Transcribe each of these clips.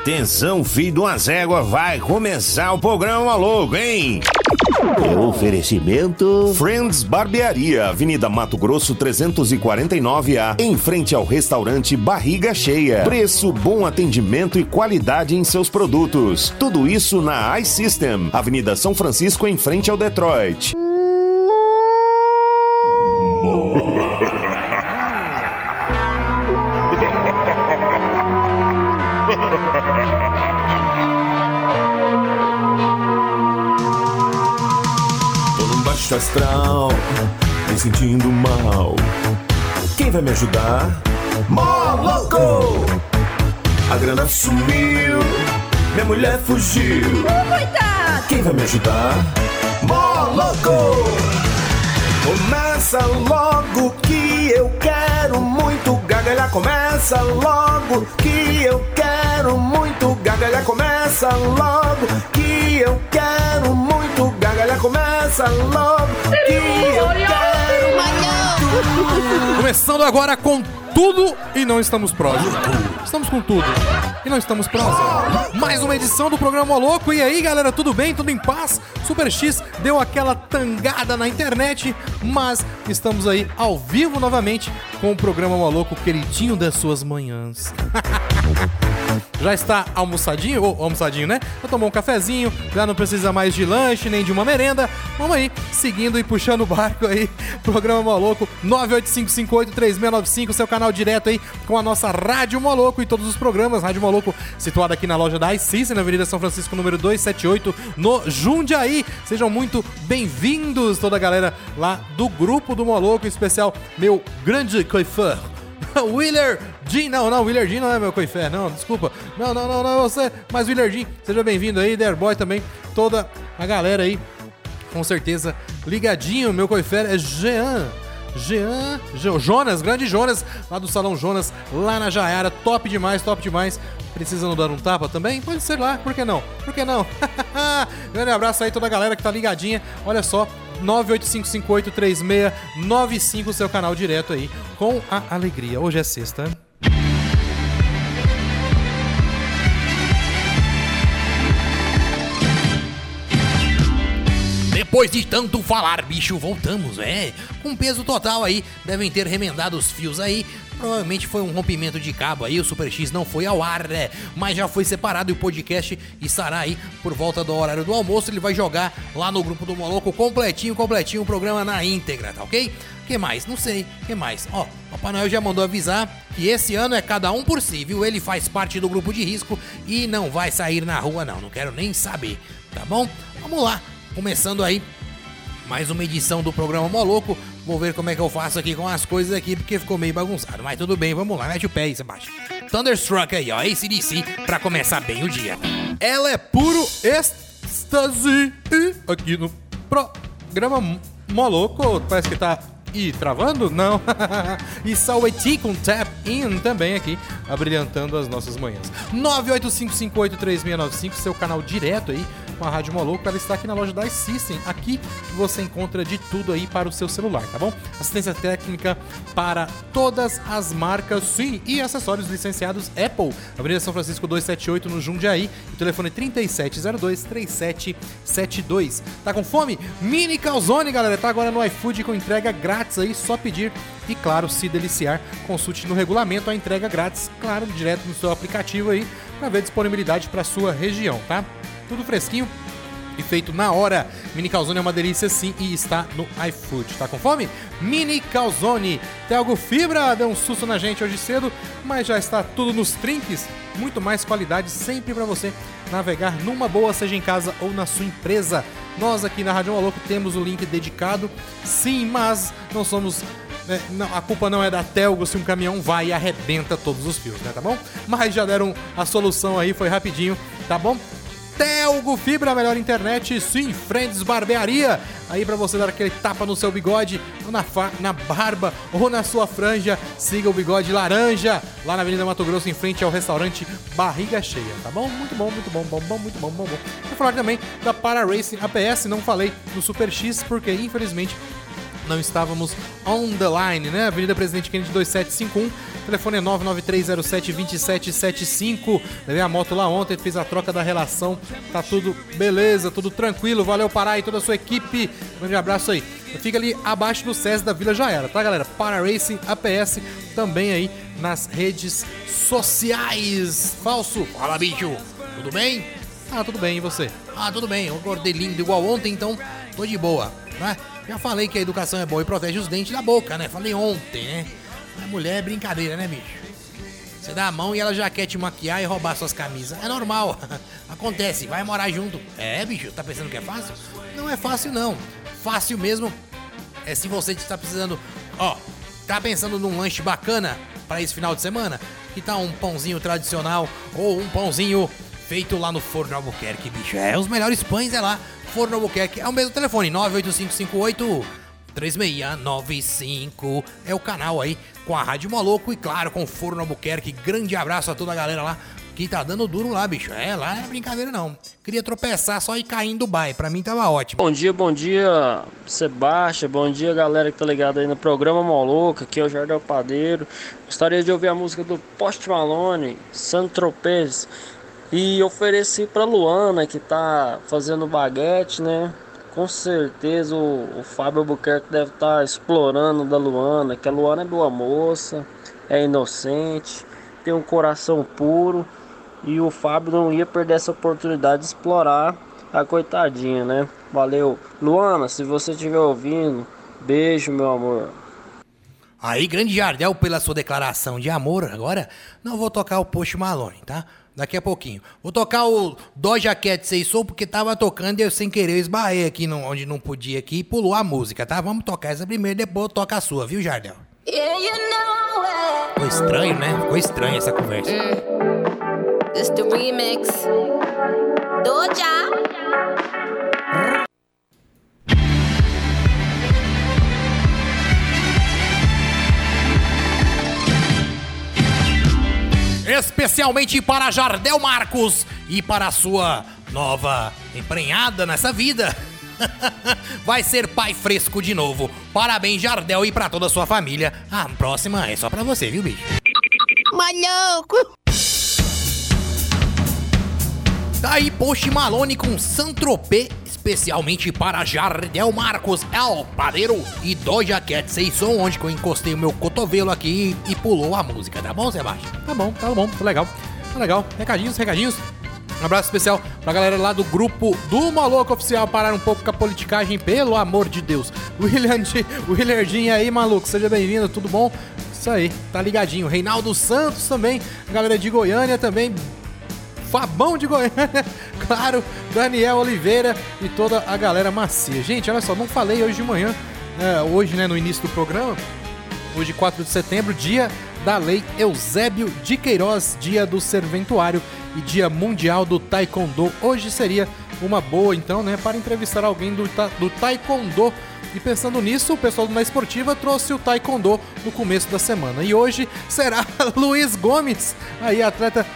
Atenção, filho de uma zégua, vai começar o programa maluco, hein? É oferecimento Friends Barbearia, Avenida Mato Grosso 349A, em frente ao restaurante Barriga Cheia. Preço, bom atendimento e qualidade em seus produtos. Tudo isso na iSystem, Avenida São Francisco, em frente ao Detroit. Astral, me sentindo mal. Quem vai me ajudar? Maluco! A grana sumiu, minha mulher fugiu. Coitada! Quem vai me ajudar? Maluco! Começa logo que eu quero muito gargalhar. Começa logo que eu quero muito gargalhar. Começa logo que eu quero muito gargalhar. Começa logo que eu quero. Começando agora com tudo e não estamos próximos. Estamos com tudo e não estamos próximos. Mais uma edição do programa Louco. E aí, galera, tudo bem? Tudo em paz? Super X deu aquela tangada na internet, mas estamos aí ao vivo novamente com o programa Maluco, queridinho das suas manhãs. Já está almoçadinho? Ou almoçadinho, né? Já tomou um cafezinho, já não precisa mais de lanche, nem de uma merenda. Vamos aí, seguindo e puxando o barco aí. Programa Maluco 985583695, seu canal direto aí com a nossa Rádio Maluco e todos os programas. Rádio Maluco situada aqui na loja da iSystem, na Avenida São Francisco, número 278, no Jundiaí. Sejam muito bem-vindos, toda a galera lá do Grupo do Maluco, em especial meu grande coiffeur, Willer Jean. Não, Willer Jean não é meu coifé, não, desculpa. Não, é você, mas Willer Jean, seja bem-vindo aí, Derboy também, toda a galera aí, com certeza, ligadinho. Meu coifé é Jean, Jonas, grande Jonas, lá do Salão Jonas, lá na Jayara, top demais. Precisando dar um tapa também? Pode ser lá, por que não? Grande abraço aí toda a galera que tá ligadinha, olha só, 985583695, seu canal direto aí com a alegria. Hoje é sexta. Depois de tanto falar, bicho, voltamos, com peso total aí, devem ter remendado os fios aí. Provavelmente foi um rompimento de cabo aí, o Super X não foi ao ar, mas já foi separado e o podcast estará aí por volta do horário do almoço. Ele vai jogar lá no Grupo do Maluco completinho o programa na íntegra, tá ok? Que mais? Não sei, que mais? Ó, Papai Noel já mandou avisar que esse ano é cada um por si, viu? Ele faz parte do grupo de risco e não vai sair na rua não quero nem saber, tá bom? Vamos lá, começando aí mais uma edição do programa Maluco. Vou ver como é que eu faço aqui com as coisas aqui, porque ficou meio bagunçado. Mas tudo bem, vamos lá, mete o pé aí, Sebastião. Thunderstruck aí, ó, ACDC, pra começar bem o dia. Ela é puro êxtase aqui no programa Maluco. Parece que tá... Ih, travando? Não. E Sawatty com Tap In também aqui, abrilhantando as nossas manhãs. 985583695, seu canal direto aí com a Rádio Maluco. Ela está aqui na loja da iSystem. Aqui você encontra de tudo aí para o seu celular, tá bom? Assistência técnica para todas as marcas, sim, e acessórios licenciados Apple. Avenida São Francisco 278, no Jundiaí. O telefone 3702-3772. Tá com fome? Mini Calzone, galera. Tá agora no iFood com entrega grátis. Aí, só pedir e, claro, se deliciar. Consulte no regulamento a entrega grátis, claro, direto no seu aplicativo aí, para ver disponibilidade para sua região, tá? Tudo fresquinho e feito na hora. Mini Calzone é uma delícia, sim, e está no iFood. Tá com fome? Mini Calzone. Telgo Fibra deu um susto na gente hoje cedo, mas já está tudo nos trinques. Muito mais qualidade sempre para você navegar numa boa, seja em casa ou na sua empresa. Nós aqui na Rádio Maluco temos o link dedicado, sim, mas não somos... Não, a culpa não é da Telgo se um caminhão vai e arrebenta todos os fios, né, tá bom? Mas já deram a solução aí, foi rapidinho, tá bom? Telgo Fibra, a melhor internet, sim, Friends Barbearia, aí pra você dar aquele tapa no seu bigode, ou na barba, ou na sua franja, siga o bigode laranja, lá na Avenida Mato Grosso, em frente ao restaurante Barriga Cheia, tá bom? Muito bom. Vou falar também da Para Racing APS, não falei do Super X, porque infelizmente... não estávamos on the line, né? Avenida Presidente Kennedy 2751, telefone é 993072775. Levei a moto lá ontem, fiz a troca da relação, tá tudo beleza, tudo tranquilo. Valeu, Pará e toda a sua equipe. Um grande abraço aí. Fica ali abaixo do CES da Vila Jayara, tá, galera? Para Racing APS também aí nas redes sociais. Falso, fala, bicho. Tudo bem? Ah, tudo bem, e você? Ah, tudo bem, eu acordei lindo igual ontem, então tô de boa, né? Já falei que a educação é boa e protege os dentes da boca, né? Falei ontem, né? A mulher é brincadeira, né, bicho? Você dá a mão e ela já quer te maquiar e roubar suas camisas. É normal, acontece, vai morar junto. É, bicho, tá pensando que é fácil? Não é fácil, não. Fácil mesmo é se você está precisando, ó, tá pensando num lanche bacana para esse final de semana? Que tá um pãozinho tradicional ou um pãozinho feito lá no Forno Albuquerque, bicho. É, os melhores pães é lá. Forno Albuquerque. É o mesmo telefone, 98558-3695. É o canal aí com a Rádio Maluco e, claro, com o Forno Albuquerque. Grande abraço a toda a galera lá que tá dando duro lá, bicho. É, lá não é brincadeira, não. Queria tropeçar só e cair em Dubai. Pra mim tava ótimo. Bom dia, Sebastião. Bom dia, galera que tá ligada aí no programa Maluco. Aqui é o Jardel Padeiro. Gostaria de ouvir a música do Post Malone, Saint-Tropez. E ofereci pra Luana, que tá fazendo baguete, né? Com certeza o Fábio Albuquerque deve estar explorando da Luana, que a Luana é boa moça, é inocente, tem um coração puro. E o Fábio não ia perder essa oportunidade de explorar a coitadinha, né? Valeu. Luana, se você estiver ouvindo, beijo, meu amor. Aí, grande Jardel, pela sua declaração de amor, agora não vou tocar o Post Malone, tá? Daqui a pouquinho. Vou tocar o Doja Cat Say So, porque tava tocando e eu sem querer eu esbarrei aqui onde não podia aqui e pulou a música, tá? Vamos tocar essa primeiro, depois eu toco a sua, viu, Jardel? Yeah, you know it. Ficou estranho, né? Ficou estranha essa conversa. It's the remix. Doja. Especialmente para Jardel Marcos e para a sua nova emprenhada nessa vida. Vai ser pai fresco de novo. Parabéns, Jardel, e para toda a sua família. A próxima é só para você, viu, bicho? Maluco! Daí, Post Malone com Saint-Tropez, especialmente para Jardel Marcos, El Padeiro e Doja Cat Say So, onde eu encostei o meu cotovelo aqui e pulou a música, tá bom, Sebastião? Tá bom, tá legal, recadinhos. Um abraço especial pra galera lá do Grupo do Maluco Oficial. Parar um pouco com a politicagem, pelo amor de Deus. Willardinho aí, maluco, seja bem-vindo, tudo bom? Isso aí, tá ligadinho. Reinaldo Santos também, a galera de Goiânia também. Fabão de Goiânia, claro, Daniel Oliveira e toda a galera macia. Gente, olha só, não falei hoje de manhã, hoje, né, no início do programa, hoje 4 de setembro, dia da Lei Eusébio de Queiroz, dia do serventuário e dia mundial do taekwondo. Hoje seria uma boa, então, né, para entrevistar alguém do taekwondo. E pensando nisso, o pessoal do Na Esportiva trouxe o taekwondo no começo da semana. E hoje será Luiz Gomes, aí atleta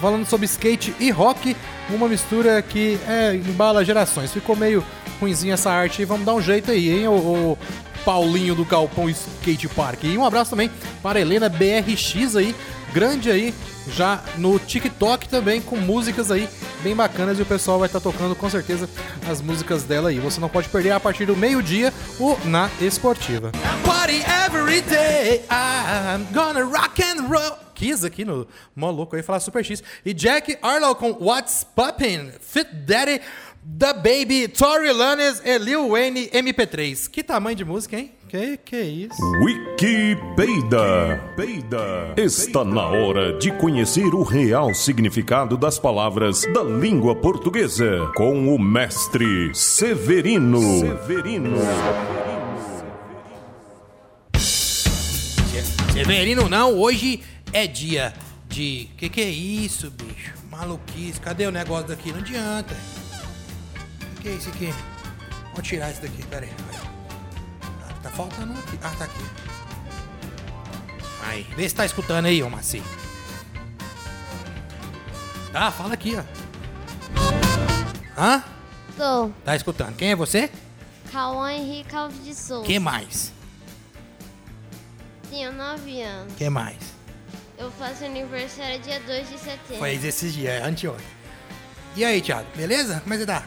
falando sobre skate e rock, uma mistura que embala gerações. Ficou meio ruinzinha essa arte e vamos dar um jeito aí, hein, o Paulinho do Galpão Skate Park. E um abraço também para a Helena BRX aí, grande aí, já no TikTok também, com músicas aí bem bacanas, e o pessoal vai estar tocando com certeza as músicas dela aí. Você não pode perder a partir do meio-dia o Na Esportiva. Party every day, I'm gonna rock and roll. Kiss aqui no Maluco aí, falar Super X. E Jack Arlow com What's Poppin', Fit Daddy, The Baby, Tory Lanez e Lil Wayne MP3. Que tamanho de música, hein? Que isso? Wikipedia. Está na hora de conhecer o real significado das palavras da língua portuguesa com o mestre Severino não, hoje é dia de... Que é isso, bicho? Maluquice. Cadê o negócio daqui? Não adianta. Que é isso aqui? Vou tirar isso daqui, pera aí. Tá faltando um aqui. Ah, tá aqui. Aí, vê se tá escutando aí, ô Maci. Tá, fala aqui, ó. Hã? Tô. Tá escutando. Quem é você? Cauã Henrique Alves de Souza. Quem mais? Tinha 9 anos. Quem mais? Eu faço aniversário dia 2 de setembro. Foi esses dias, anteontem. E aí, Thiago, beleza? Como é que você tá?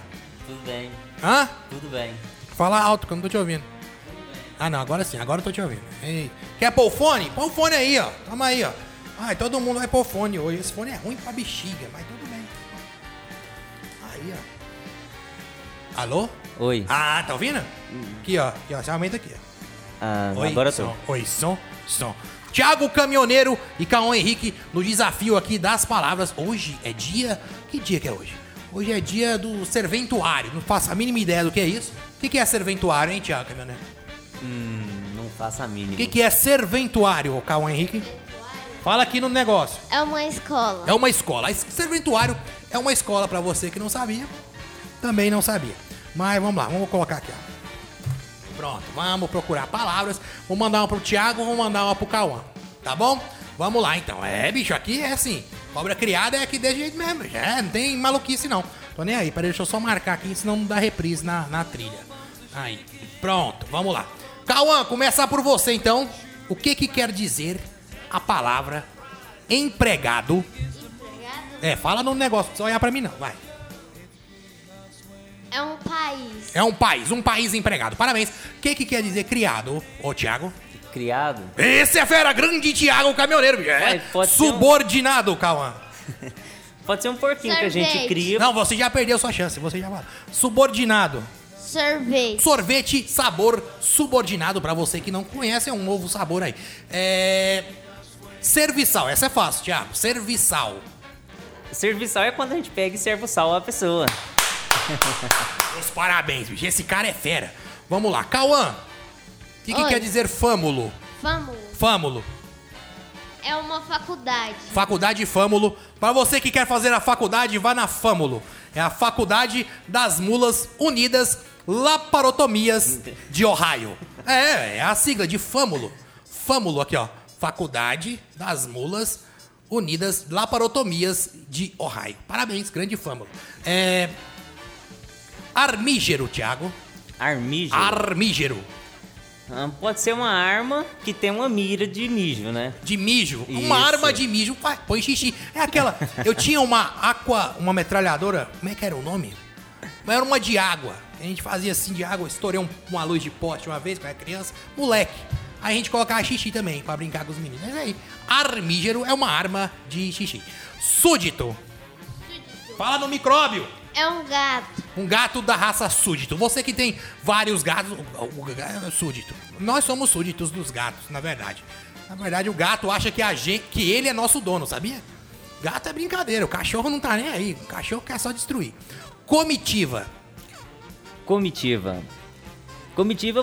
Tudo bem. Hã? Tudo bem. Fala alto que eu não tô te ouvindo. Tudo bem. Ah, não, agora sim, agora eu tô te ouvindo. Ei. Quer pôr o fone? Põe o fone aí, ó. Toma aí, ó. Ai, todo mundo vai pôr o fone hoje. Esse fone é ruim pra bexiga, mas tudo bem. Aí, ó. Alô? Oi. Ah, tá ouvindo? Aqui, ó. Você aumenta aqui, ó. Ah, oi, agora som. Oi, som. Thiago Caminhoneiro e Cauã Henrique no desafio aqui das palavras. Hoje é dia... Que dia que é hoje? Hoje é dia do serventuário. Não faço a mínima ideia do que é isso. O que é serventuário, hein, Thiago Caminhoneiro? Não faço a mínima. O que é serventuário, Cauã Henrique? Fala aqui no negócio. É uma escola. É uma escola. Serventuário é uma escola pra você que não sabia. Também não sabia. Mas vamos lá, vamos colocar aqui, ó. Pronto, vamos procurar palavras. Vou mandar uma pro Thiago, vou mandar uma pro Cauã. Tá bom? Vamos lá, então. É, bicho, aqui é assim. Cobra criada é aqui desse jeito mesmo. É, não tem maluquice, não. Tô nem aí. Peraí, deixa eu só marcar aqui, senão não dá reprise na trilha. Aí. Pronto, vamos lá. Cauã, começar por você, então. O que quer dizer a palavra empregado? Empregado? É, fala no negócio. Não precisa olhar pra mim, não. Vai. É um país. É um país empregado. Parabéns. O que quer dizer criado, ô Thiago? Criado? Esse é fera, grande Thiago Caminhoneiro. É. Subordinado, Cauã. Pode ser um porquinho sorvete. Que a gente cria. Não, você já perdeu sua chance, você já vai. Subordinado. Sorvete. Sorvete, sabor subordinado. Pra você que não conhece, é um novo sabor aí. É... Serviçal, essa é fácil, Thiago. Serviçal. Serviçal é quando a gente pega e serve o sal à pessoa. Meus parabéns, bicho. Esse cara é fera. Vamos lá. Cauã, o que quer dizer Fâmulo? Fâmulo. É uma faculdade. Faculdade Fâmulo. Para você que quer fazer a faculdade, vá na Fâmulo. É a Faculdade das Mulas Unidas Laparotomias de Ohio. É a sigla de Fâmulo. Fâmulo, aqui, ó. Faculdade das Mulas Unidas Laparotomias de Ohio. Parabéns, grande Fâmulo. É... Armígero, Thiago. Armígero. Pode ser uma arma que tem uma mira de mijo, né? De mijo. Isso. Uma arma de mijo. Vai, põe xixi. É aquela... Eu tinha uma metralhadora... Como é que era o nome? Mas era uma de água. A gente fazia assim de água. Estourei uma luz de poste uma vez, quando era criança. Moleque. Aí a gente colocava xixi também, pra brincar com os meninos. Mas aí, armígero é uma arma de xixi. Súdito. Fala no micróbio. É um gato. Um gato da raça súdito. Você que tem vários gatos... O súdito. Nós somos súditos dos gatos, na verdade. Na verdade, o gato acha que ele é nosso dono, sabia? Gato é brincadeira. O cachorro não tá nem aí. O cachorro quer só destruir. Comitiva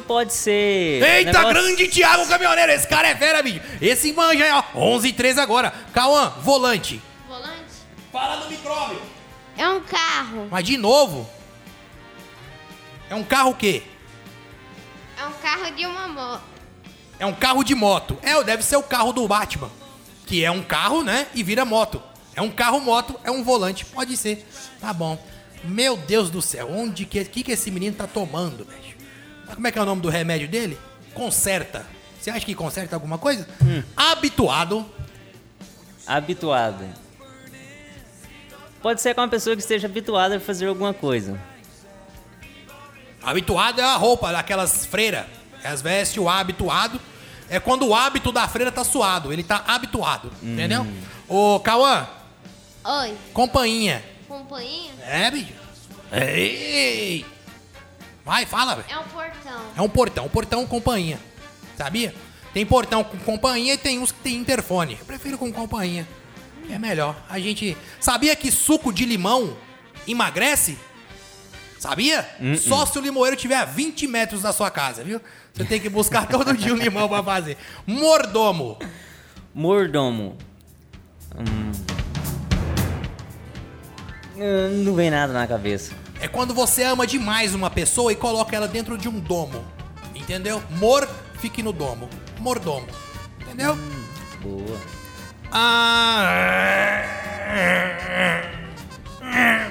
pode ser... Eita, negócio... grande Thiago Caminhoneiro. Esse cara é fera, bicho. Esse manja aí, ó. 11:13 agora. Cauã, volante. Fala no micróbio. É um carro. Mas de novo? É um carro o quê? É um carro de uma moto. É um carro de moto. É, deve ser o carro do Batman. Que é um carro, né? E vira moto. É um carro-moto, é um volante. Pode ser. Tá bom. Meu Deus do céu. Onde que esse menino tá tomando, velho? Como é que é o nome do remédio dele? Conserta. Você acha que conserta alguma coisa? Habituado. Pode ser com uma pessoa que esteja habituada a fazer alguma coisa. Habituado é a roupa daquelas freiras. Elas vestem o habituado. É quando o hábito da freira tá suado. Ele tá habituado, entendeu? Ô, Cauã. Oi. Companhia? É, bicho. Ei. Vai, fala, velho. É um portão. É um portão companhia. Sabia? Tem portão com companhia e tem uns que tem interfone. Eu prefiro com companhia. É melhor. A gente... Sabia que suco de limão emagrece? Sabia? Só se o limoeiro tiver a 20 metros da sua casa, viu? Você tem que buscar todo dia um limão pra fazer. Mordomo. Não vem nada na cabeça. É quando você ama demais uma pessoa e coloca ela dentro de um domo. Entendeu? Fique no domo. Mordomo. Entendeu? Boa.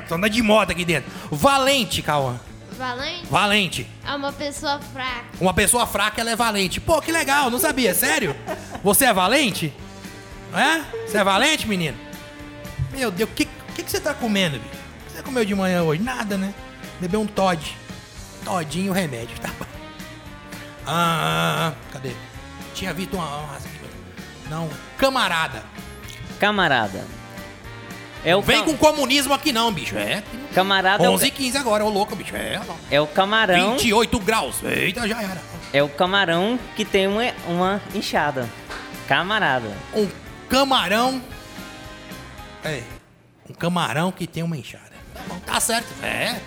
Tô andando de moto aqui dentro. Valente, Cauã. Valente? Valente. É uma pessoa fraca. Uma pessoa fraca, ela é valente. Pô, que legal, não sabia, sério? Você é valente? É? Você é valente, menino? Meu Deus, o que você tá comendo, bicho? O que você comeu de manhã hoje? Nada, né? Bebeu um Toddy. Todinho, remédio, tá bom. Cadê? Tinha visto uma... Não, camarada. Camarada. É o Vem com comunismo aqui não, bicho. É. Camarada 11 e 15 agora, ô louco, bicho. É, é o camarão... 28 graus. Eita, já era. É o camarão que tem uma enxada. Camarada. Um camarão... É. Um camarão que tem uma enxada. Tá bom, tá certo. É.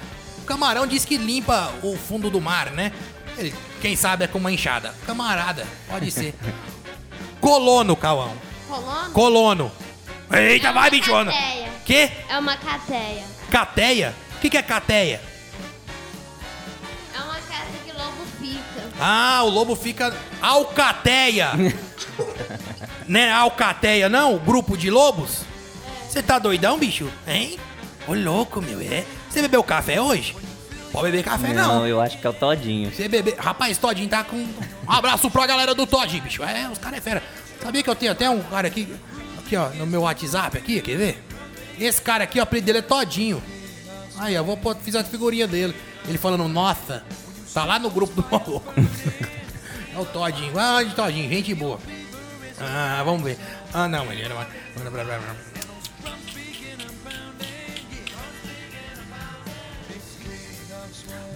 O camarão diz que limpa o fundo do mar, né? Ele, quem sabe é com uma enxada. Camarada, pode ser. Colono, Cauão. Colono? Colono. Eita, é vai, bichona. Cateia. Quê? É uma cateia. Cateia? O que é cateia? É uma casa que o lobo fica. Ah, o lobo fica... Alcateia. Né? Alcateia, não? Grupo de lobos? Você tá doidão, bicho? Hein? Ô, louco, meu. É. Você bebeu café hoje? Pode beber café, não. Não, eu acho que é o Todinho. Você bebe... Rapaz, Todinho tá com... Um abraço pra galera do Todinho, bicho. É, os caras é fera. Sabia que eu tenho até um cara aqui... Aqui, ó, no meu WhatsApp aqui, quer ver? Esse cara aqui, o apelido dele é Todinho. Aí, eu fiz a figurinha dele. Ele falando, nossa, tá lá no grupo do maluco. É o Todinho. Ah, de Todinho, gente boa. Ah, vamos ver. Ah, não, ele era...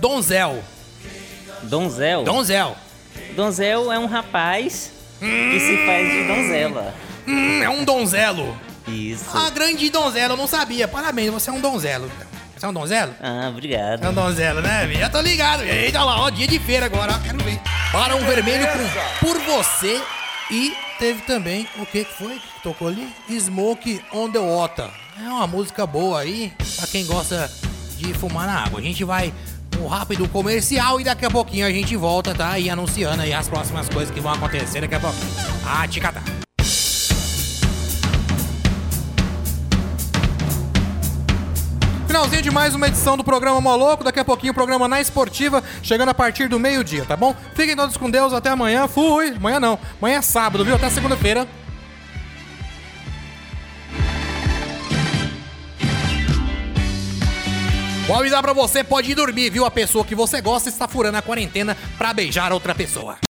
Donzel. Donzel? Donzel. Donzel é um rapaz que se faz de donzela. É um donzelo. Isso. Ah, grande donzelo, eu não sabia. Parabéns, você é um donzelo. Você é um donzelo? Ah, obrigado. Você é um donzelo, né? Eu tô ligado. Eita lá, ó, dia de feira agora, quero ver. Barão Vermelho com Por Você. E teve também, o que foi que tocou ali? Smoke on the Water. É uma música boa aí, pra quem gosta de fumar na água. A gente vai... um rápido comercial e daqui a pouquinho a gente volta, tá? E anunciando aí as próximas coisas que vão acontecer daqui a pouquinho. Ah, ticatá. Finalzinho de mais uma edição do programa Maluco. Daqui a pouquinho o programa Na Esportiva, chegando a partir do meio-dia, tá bom? Fiquem todos com Deus, até amanhã. Fui! Amanhã não. Amanhã é sábado, viu? Até segunda-feira. Vou avisar pra você, pode ir dormir, viu? A pessoa que você gosta está furando a quarentena pra beijar outra pessoa.